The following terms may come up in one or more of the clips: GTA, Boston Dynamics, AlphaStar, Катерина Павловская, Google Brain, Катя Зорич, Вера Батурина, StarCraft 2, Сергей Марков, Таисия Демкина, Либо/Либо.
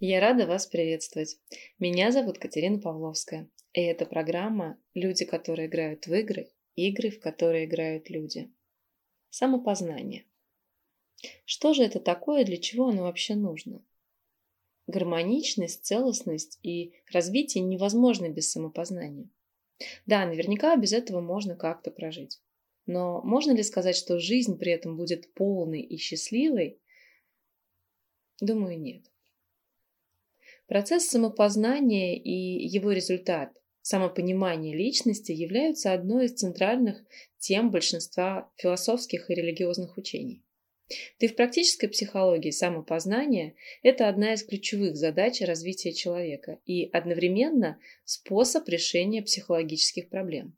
Я рада вас приветствовать. Меня зовут Катерина Павловская, и это программа «Люди, которые играют в игры, игры, в которые играют люди». Самопознание. Что же это такое, для чего оно вообще нужно? Гармоничность, целостность и развитие невозможны без самопознания. Да, наверняка без этого можно как-то прожить. Но можно ли сказать, что жизнь при этом будет полной и счастливой? Думаю, нет. Процесс самопознания и его результат – самопонимание личности являются одной из центральных тем большинства философских и религиозных учений. Да и в практической психологии самопознание – это одна из ключевых задач развития человека и одновременно способ решения психологических проблем.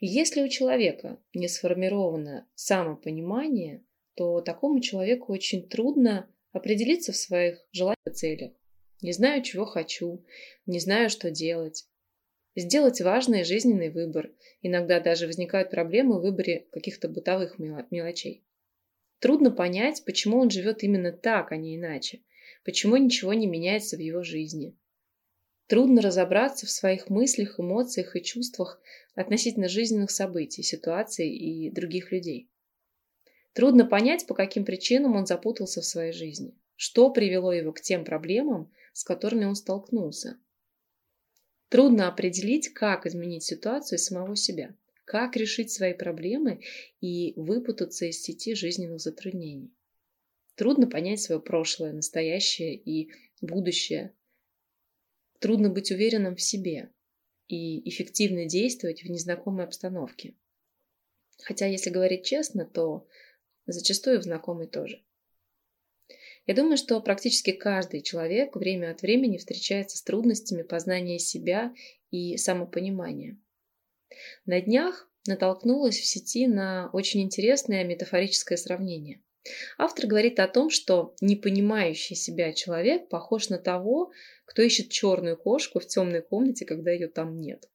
Если у человека не сформировано самопонимание, то такому человеку очень трудно определиться в своих желаниях и целях. Не знаю, чего хочу, не знаю, что делать. Сделать важный жизненный выбор. Иногда даже возникают проблемы в выборе каких-то бытовых мелочей. Трудно понять, почему он живет именно так, а не иначе. Почему ничего не меняется в его жизни. Трудно разобраться в своих мыслях, эмоциях и чувствах относительно жизненных событий, ситуаций и других людей. Трудно понять, по каким причинам он запутался в своей жизни, что привело его к тем проблемам, с которыми он столкнулся. Трудно определить, как изменить ситуацию и самого себя, как решить свои проблемы и выпутаться из сети жизненных затруднений. Трудно понять свое прошлое, настоящее и будущее. Трудно быть уверенным в себе и эффективно действовать в незнакомой обстановке. Хотя, если говорить честно, то зачастую в знакомой тоже. Я думаю, что практически каждый человек время от времени встречается с трудностями познания себя и самопонимания. На днях натолкнулась в сети на очень интересное метафорическое сравнение. Автор говорит о том, что непонимающий себя человек похож на того, кто ищет черную кошку в темной комнате, когда ее там нет.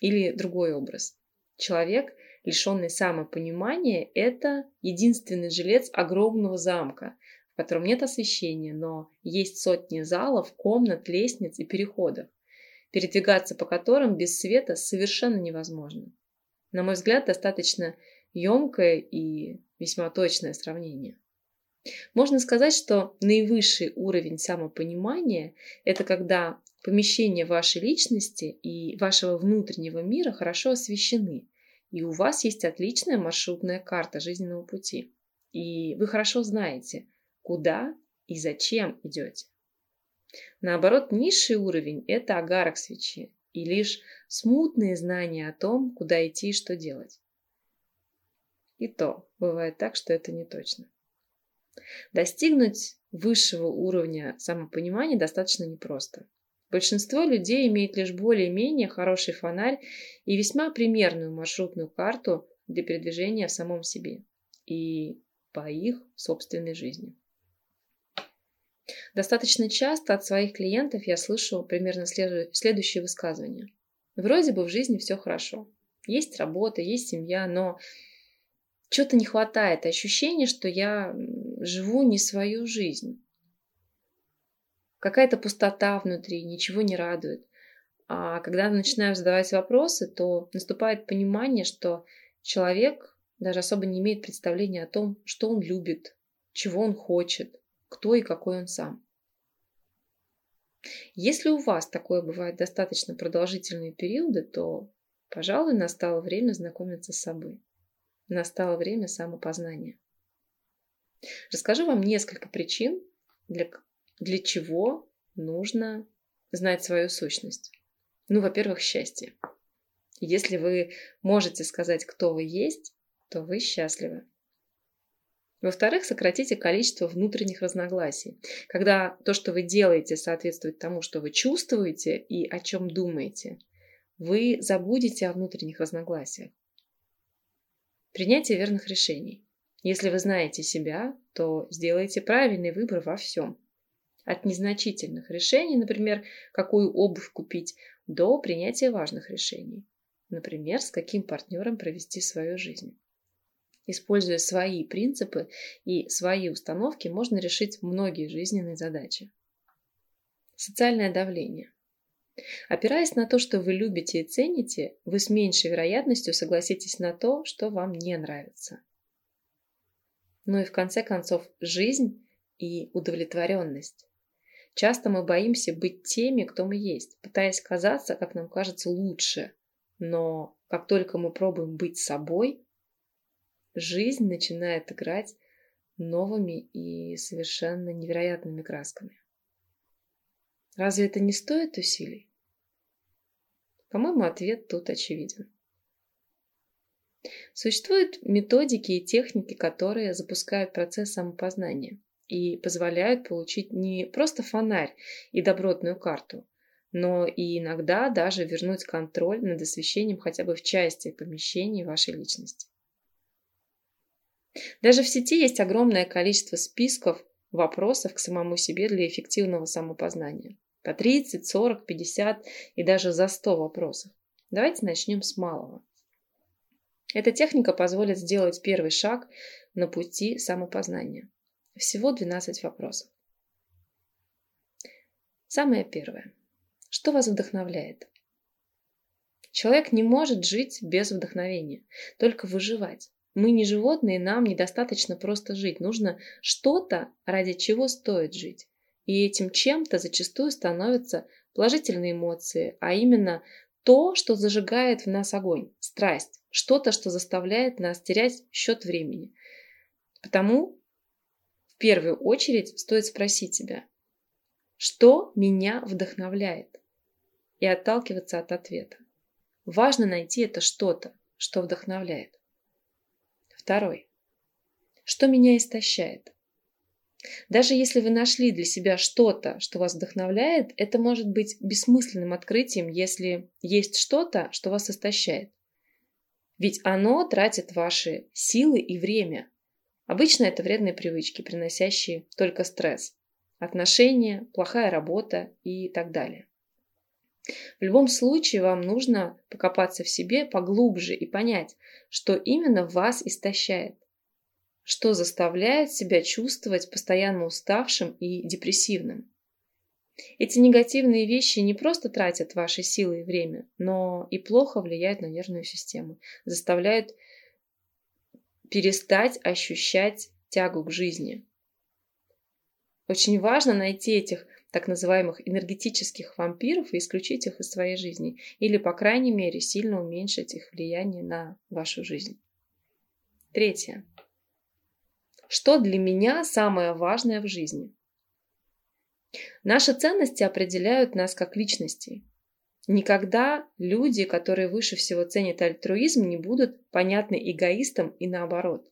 Или другой образ. Человек, лишенный самопонимания, это единственный жилец огромного замка, в котором нет освещения, но есть сотни залов, комнат, лестниц и переходов, передвигаться по которым без света совершенно невозможно. На мой взгляд, достаточно емкое и весьма точное сравнение. Можно сказать, что наивысший уровень самопонимания – это когда помещения вашей личности и вашего внутреннего мира хорошо освещены, и у вас есть отличная маршрутная карта жизненного пути, и вы хорошо знаете, куда и зачем идете. Наоборот, низший уровень – это огарок свечи, и лишь смутные знания о том, куда идти и что делать. И то бывает так, что это не точно. Достигнуть высшего уровня самопонимания достаточно непросто. Большинство людей имеет лишь более-менее хороший фонарь и весьма примерную маршрутную карту для передвижения в самом себе и по их собственной жизни. Достаточно часто от своих клиентов я слышу примерно следующие высказывания. Вроде бы в жизни все хорошо. Есть работа, есть семья, но чего-то не хватает, ощущение, что я живу не свою жизнь. Какая-то пустота внутри, ничего не радует. А когда начинаю задавать вопросы, то наступает понимание, что человек даже особо не имеет представления о том, что он любит, чего он хочет, кто и какой он сам. Если у вас такое бывает достаточно продолжительные периоды, то, пожалуй, настало время знакомиться с собой. Настало время самопознания. Расскажу вам несколько причин, для чего нужно знать свою сущность. Во-первых, счастье. Если вы можете сказать, кто вы есть, то вы счастливы. Во-вторых, сократите количество внутренних разногласий. Когда то, что вы делаете, соответствует тому, что вы чувствуете и о чем думаете, вы забудете о внутренних разногласиях. Принятие верных решений. Если вы знаете себя, то сделайте правильный выбор во всем. От незначительных решений, например, какую обувь купить, до принятия важных решений. Например, с каким партнером провести свою жизнь. Используя свои принципы и свои установки, можно решить многие жизненные задачи. Социальное давление. Опираясь на то, что вы любите и цените, вы с меньшей вероятностью согласитесь на то, что вам не нравится. Ну и в конце концов, жизнь и удовлетворенность. Часто мы боимся быть теми, кто мы есть, пытаясь казаться, как нам кажется, лучше. Но как только мы пробуем быть собой, жизнь начинает играть новыми и совершенно невероятными красками. Разве это не стоит усилий? По-моему, ответ тут очевиден. Существуют методики и техники, которые запускают процесс самопознания и позволяют получить не просто фонарь и добротную карту, но и иногда даже вернуть контроль над освещением хотя бы в части помещений вашей личности. Даже в сети есть огромное количество списков вопросов к самому себе для эффективного самопознания. По 30, 40, 50 и даже за 100 вопросов. Давайте начнем с малого. Эта техника позволит сделать первый шаг на пути самопознания. Всего 12 вопросов. Самое первое. Что вас вдохновляет? Человек не может жить без вдохновения, только выживать. Мы не животные, нам недостаточно просто жить. Нужно что-то, ради чего стоит жить. И этим чем-то зачастую становятся положительные эмоции, а именно то, что зажигает в нас огонь, страсть, что-то, что заставляет нас терять счет времени. Потому в первую очередь стоит спросить себя, что меня вдохновляет, и отталкиваться от ответа. Важно найти это что-то, что вдохновляет. Второй. Что меня истощает? Даже если вы нашли для себя что-то, что вас вдохновляет, это может быть бессмысленным открытием, если есть что-то, что вас истощает. Ведь оно тратит ваши силы и время. Обычно это вредные привычки, приносящие только стресс, отношения, плохая работа и так далее. В любом случае вам нужно покопаться в себе поглубже и понять, что именно вас истощает, что заставляет себя чувствовать постоянно уставшим и депрессивным. Эти негативные вещи не просто тратят ваши силы и время, но и плохо влияют на нервную систему, заставляют перестать ощущать тягу к жизни. Очень важно найти этих так называемых энергетических вампиров и исключить их из своей жизни, или, по крайней мере, сильно уменьшить их влияние на вашу жизнь. Третье. Что для меня самое важное в жизни? Наши ценности определяют нас как личности. Никогда люди, которые выше всего ценят альтруизм, не будут понятны эгоистам и наоборот.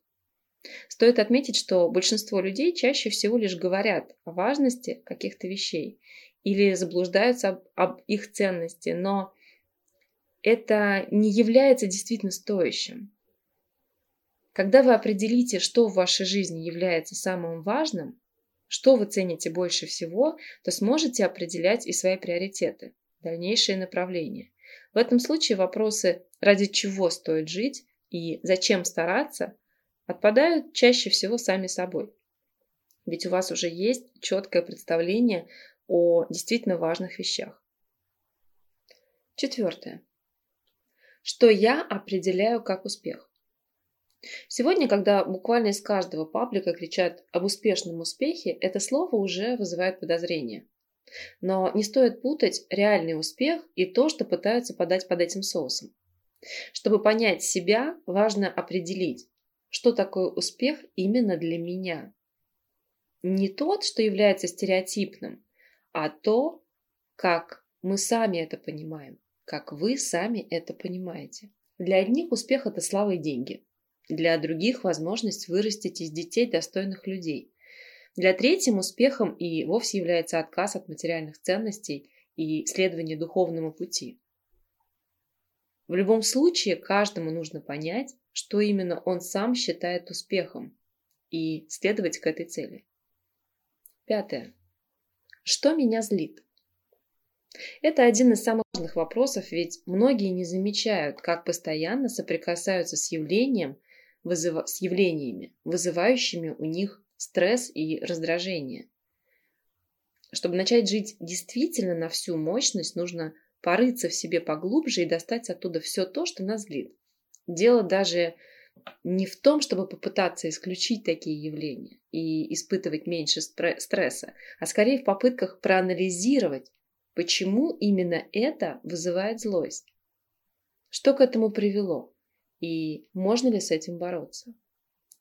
Стоит отметить, что большинство людей чаще всего лишь говорят о важности каких-то вещей или заблуждаются об их ценности, но это не является действительно стоящим. Когда вы определите, что в вашей жизни является самым важным, что вы цените больше всего, то сможете определять и свои приоритеты, дальнейшие направления. В этом случае вопросы «ради чего стоит жить» и «зачем стараться» отпадают чаще всего сами собой. Ведь у вас уже есть четкое представление о действительно важных вещах. Четвертое. Что я определяю как успех? Сегодня, когда буквально из каждого паблика кричат об успешном успехе, это слово уже вызывает подозрения. Но не стоит путать реальный успех и то, что пытаются подать под этим соусом. Чтобы понять себя, важно определить, что такое успех именно для меня. Не тот, что является стереотипным, а то, как мы сами это понимаем, как вы сами это понимаете. Для одних успех – это слава и деньги. Для других – возможность вырастить из детей достойных людей. Для третьих успехом и вовсе является отказ от материальных ценностей и следование духовному пути. В любом случае, каждому нужно понять, что именно он сам считает успехом, и следовать к этой цели. Пятое. Что меня злит? Это один из самых важных вопросов, ведь многие не замечают, как постоянно соприкасаются с явлениями, вызывающими у них стресс и раздражение. Чтобы начать жить действительно на всю мощность, нужно порыться в себе поглубже и достать оттуда все то, что нас злит. Дело даже не в том, чтобы попытаться исключить такие явления и испытывать меньше стресса, а скорее в попытках проанализировать, почему именно это вызывает злость, что к этому привело и можно ли с этим бороться.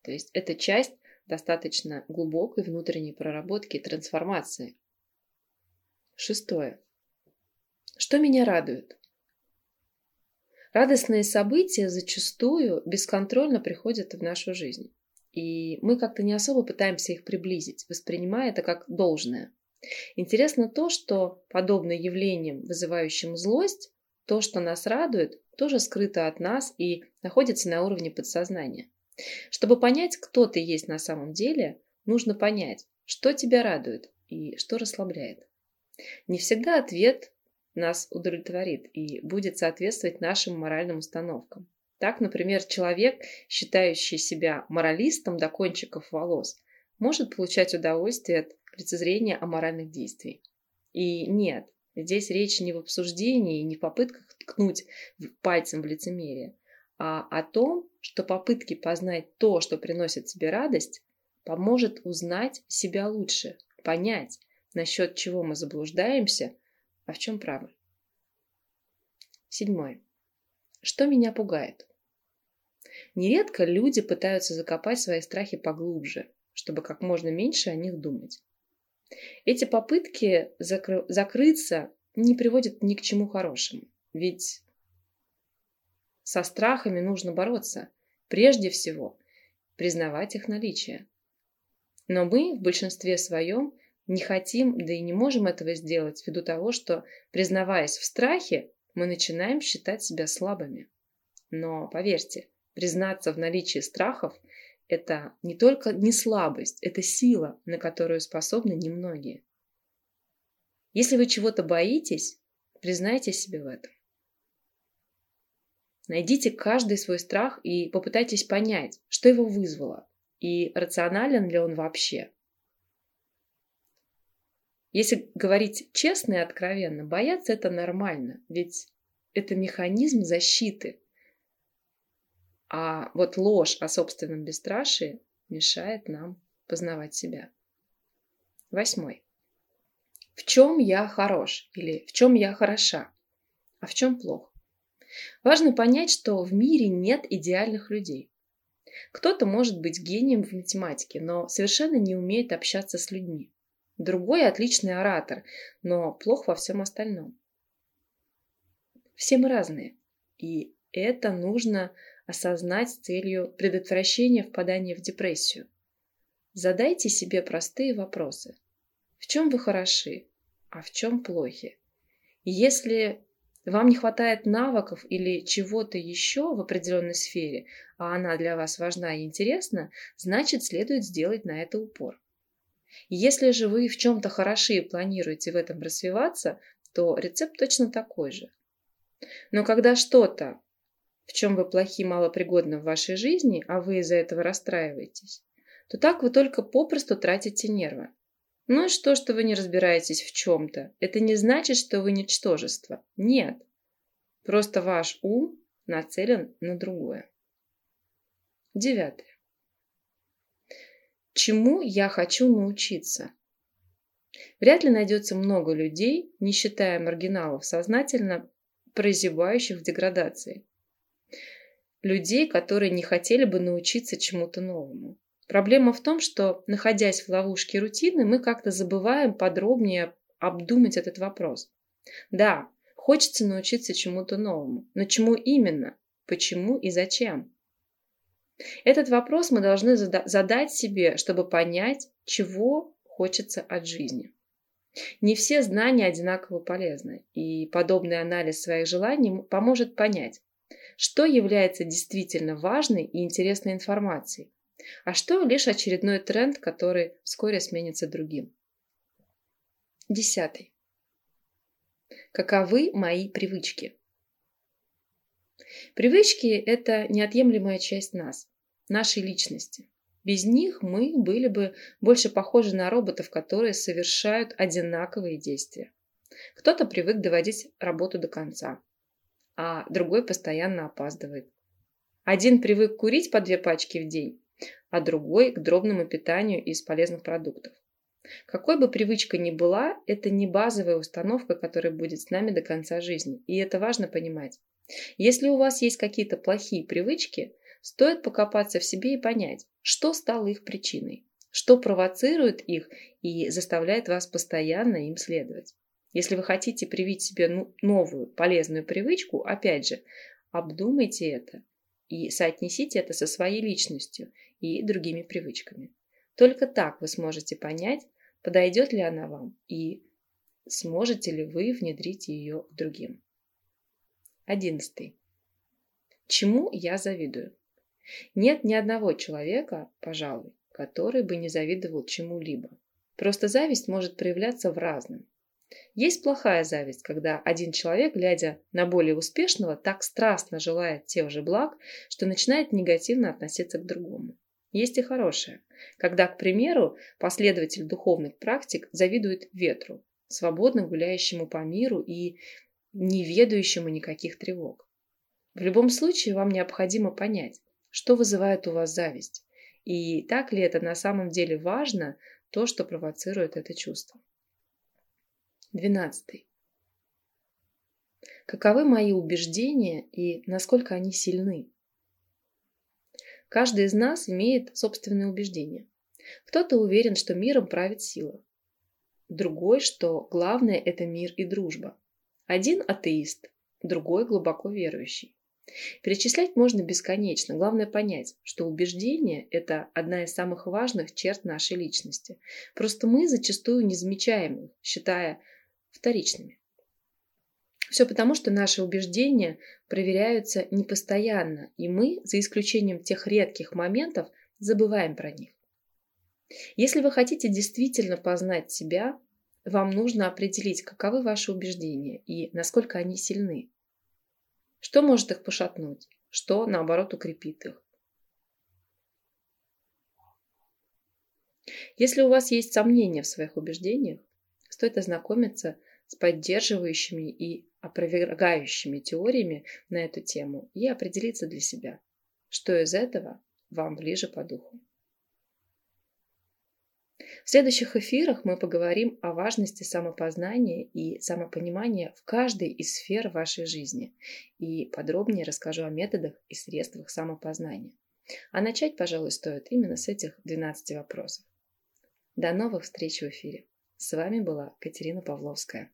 То есть это часть достаточно глубокой внутренней проработки и трансформации. 6. Что меня радует? Радостные события зачастую бесконтрольно приходят в нашу жизнь, и мы как-то не особо пытаемся их приблизить, воспринимая это как должное. Интересно то, что подобное явлениям, вызывающим злость, то, что нас радует, тоже скрыто от нас и находится на уровне подсознания. Чтобы понять, кто ты есть на самом деле, нужно понять, что тебя радует и что расслабляет. Не всегда ответ нас удовлетворит и будет соответствовать нашим моральным установкам. Так, например, человек, считающий себя моралистом до кончиков волос, может получать удовольствие от лицезрения аморальных действий. И нет, здесь речь не в обсуждении, не в попытках ткнуть пальцем в лицемерие, а о том, что попытки познать то, что приносит тебе радость, поможет узнать себя лучше, понять, насчет чего мы заблуждаемся, а в чем правы. 7. Что меня пугает? Нередко люди пытаются закопать свои страхи поглубже, чтобы как можно меньше о них думать. Эти попытки закрыться не приводят ни к чему хорошему, ведь со страхами нужно бороться, прежде всего признавать их наличие. Но мы в большинстве своем не хотим, да и не можем этого сделать, ввиду того, что, признаваясь в страхе, мы начинаем считать себя слабыми. Но поверьте, признаться в наличии страхов – это не только не слабость, это сила, на которую способны немногие. Если вы чего-то боитесь, признайте себе в этом. Найдите каждый свой страх и попытайтесь понять, что его вызвало, и рационален ли он вообще. Если говорить честно и откровенно, бояться – это нормально, ведь это механизм защиты. А вот ложь о собственном бесстрашии мешает нам познавать себя. 8. В чем я хорош или в чем я хороша, а в чем плох? Важно понять, что в мире нет идеальных людей. Кто-то может быть гением в математике, но совершенно не умеет общаться с людьми. Другой отличный оратор, но плох во всем остальном. Все мы разные, и это нужно осознать с целью предотвращения впадания в депрессию. Задайте себе простые вопросы. В чем вы хороши, а в чем плохи? Если вам не хватает навыков или чего-то еще в определенной сфере, а она для вас важна и интересна, значит, следует сделать на это упор. Если же вы в чем-то хороши и планируете в этом развиваться, то рецепт точно такой же. Но когда что-то, в чем вы плохи, малопригодно в вашей жизни, а вы из-за этого расстраиваетесь, то так вы только попросту тратите нервы. Ну и что, что вы не разбираетесь в чем-то? Это не значит, что вы ничтожество. Нет. Просто ваш ум нацелен на другое. 9. Чему я хочу научиться? Вряд ли найдется много людей, не считая маргиналов, сознательно прозябающих в деградации. Людей, которые не хотели бы научиться чему-то новому. Проблема в том, что, находясь в ловушке рутины, мы как-то забываем подробнее обдумать этот вопрос. Да, хочется научиться чему-то новому, но чему именно? Почему и зачем? Этот вопрос мы должны задать себе, чтобы понять, чего хочется от жизни. Не все знания одинаково полезны, и подобный анализ своих желаний поможет понять, что является действительно важной и интересной информацией, а что лишь очередной тренд, который вскоре сменится другим. 10. Каковы мои привычки? Привычки – это неотъемлемая часть нас, нашей личности. Без них мы были бы больше похожи на роботов, которые совершают одинаковые действия. Кто-то привык доводить работу до конца, а другой постоянно опаздывает. Один привык курить по 2 пачки в день, а другой к дробному питанию из полезных продуктов. Какой бы привычка ни была, это не базовая установка, которая будет с нами до конца жизни, и это важно понимать. Если у вас есть какие-то плохие привычки, стоит покопаться в себе и понять, что стало их причиной, что провоцирует их и заставляет вас постоянно им следовать. Если вы хотите привить себе новую полезную привычку, опять же, обдумайте это и соотнесите это со своей личностью и другими привычками. Только так вы сможете понять, подойдет ли она вам и сможете ли вы внедрить ее к другим. 11. Чему я завидую? Нет ни одного человека, пожалуй, который бы не завидовал чему-либо. Просто зависть может проявляться в разном. Есть плохая зависть, когда один человек, глядя на более успешного, так страстно желает тех же благ, что начинает негативно относиться к другому. Есть и хорошая, когда, к примеру, последователь духовных практик завидует ветру, свободно гуляющему по миру и не ведающему никаких тревог. В любом случае вам необходимо понять, что вызывает у вас зависть, и так ли это на самом деле важно, то, что провоцирует это чувство. 12. Каковы мои убеждения и насколько они сильны? Каждый из нас имеет собственные убеждения. Кто-то уверен, что миром правит сила. Другой, что главное – это мир и дружба. Один атеист, другой глубоко верующий. Перечислять можно бесконечно. Главное понять, что убеждение – это одна из самых важных черт нашей личности. Просто мы зачастую не замечаем их, считая вторичными. Все потому, что наши убеждения проверяются непостоянно, и мы, за исключением тех редких моментов, забываем про них. Если вы хотите действительно познать себя, вам нужно определить, каковы ваши убеждения и насколько они сильны. Что может их пошатнуть, что, наоборот, укрепит их. Если у вас есть сомнения в своих убеждениях, стоит ознакомиться с поддерживающими и опровергающими теориями на эту тему и определиться для себя, что из этого вам ближе по духу. В следующих эфирах мы поговорим о важности самопознания и самопонимания в каждой из сфер вашей жизни и подробнее расскажу о методах и средствах самопознания. А начать, пожалуй, стоит именно с этих 12 вопросов. До новых встреч в эфире. С вами была Катерина Павловская.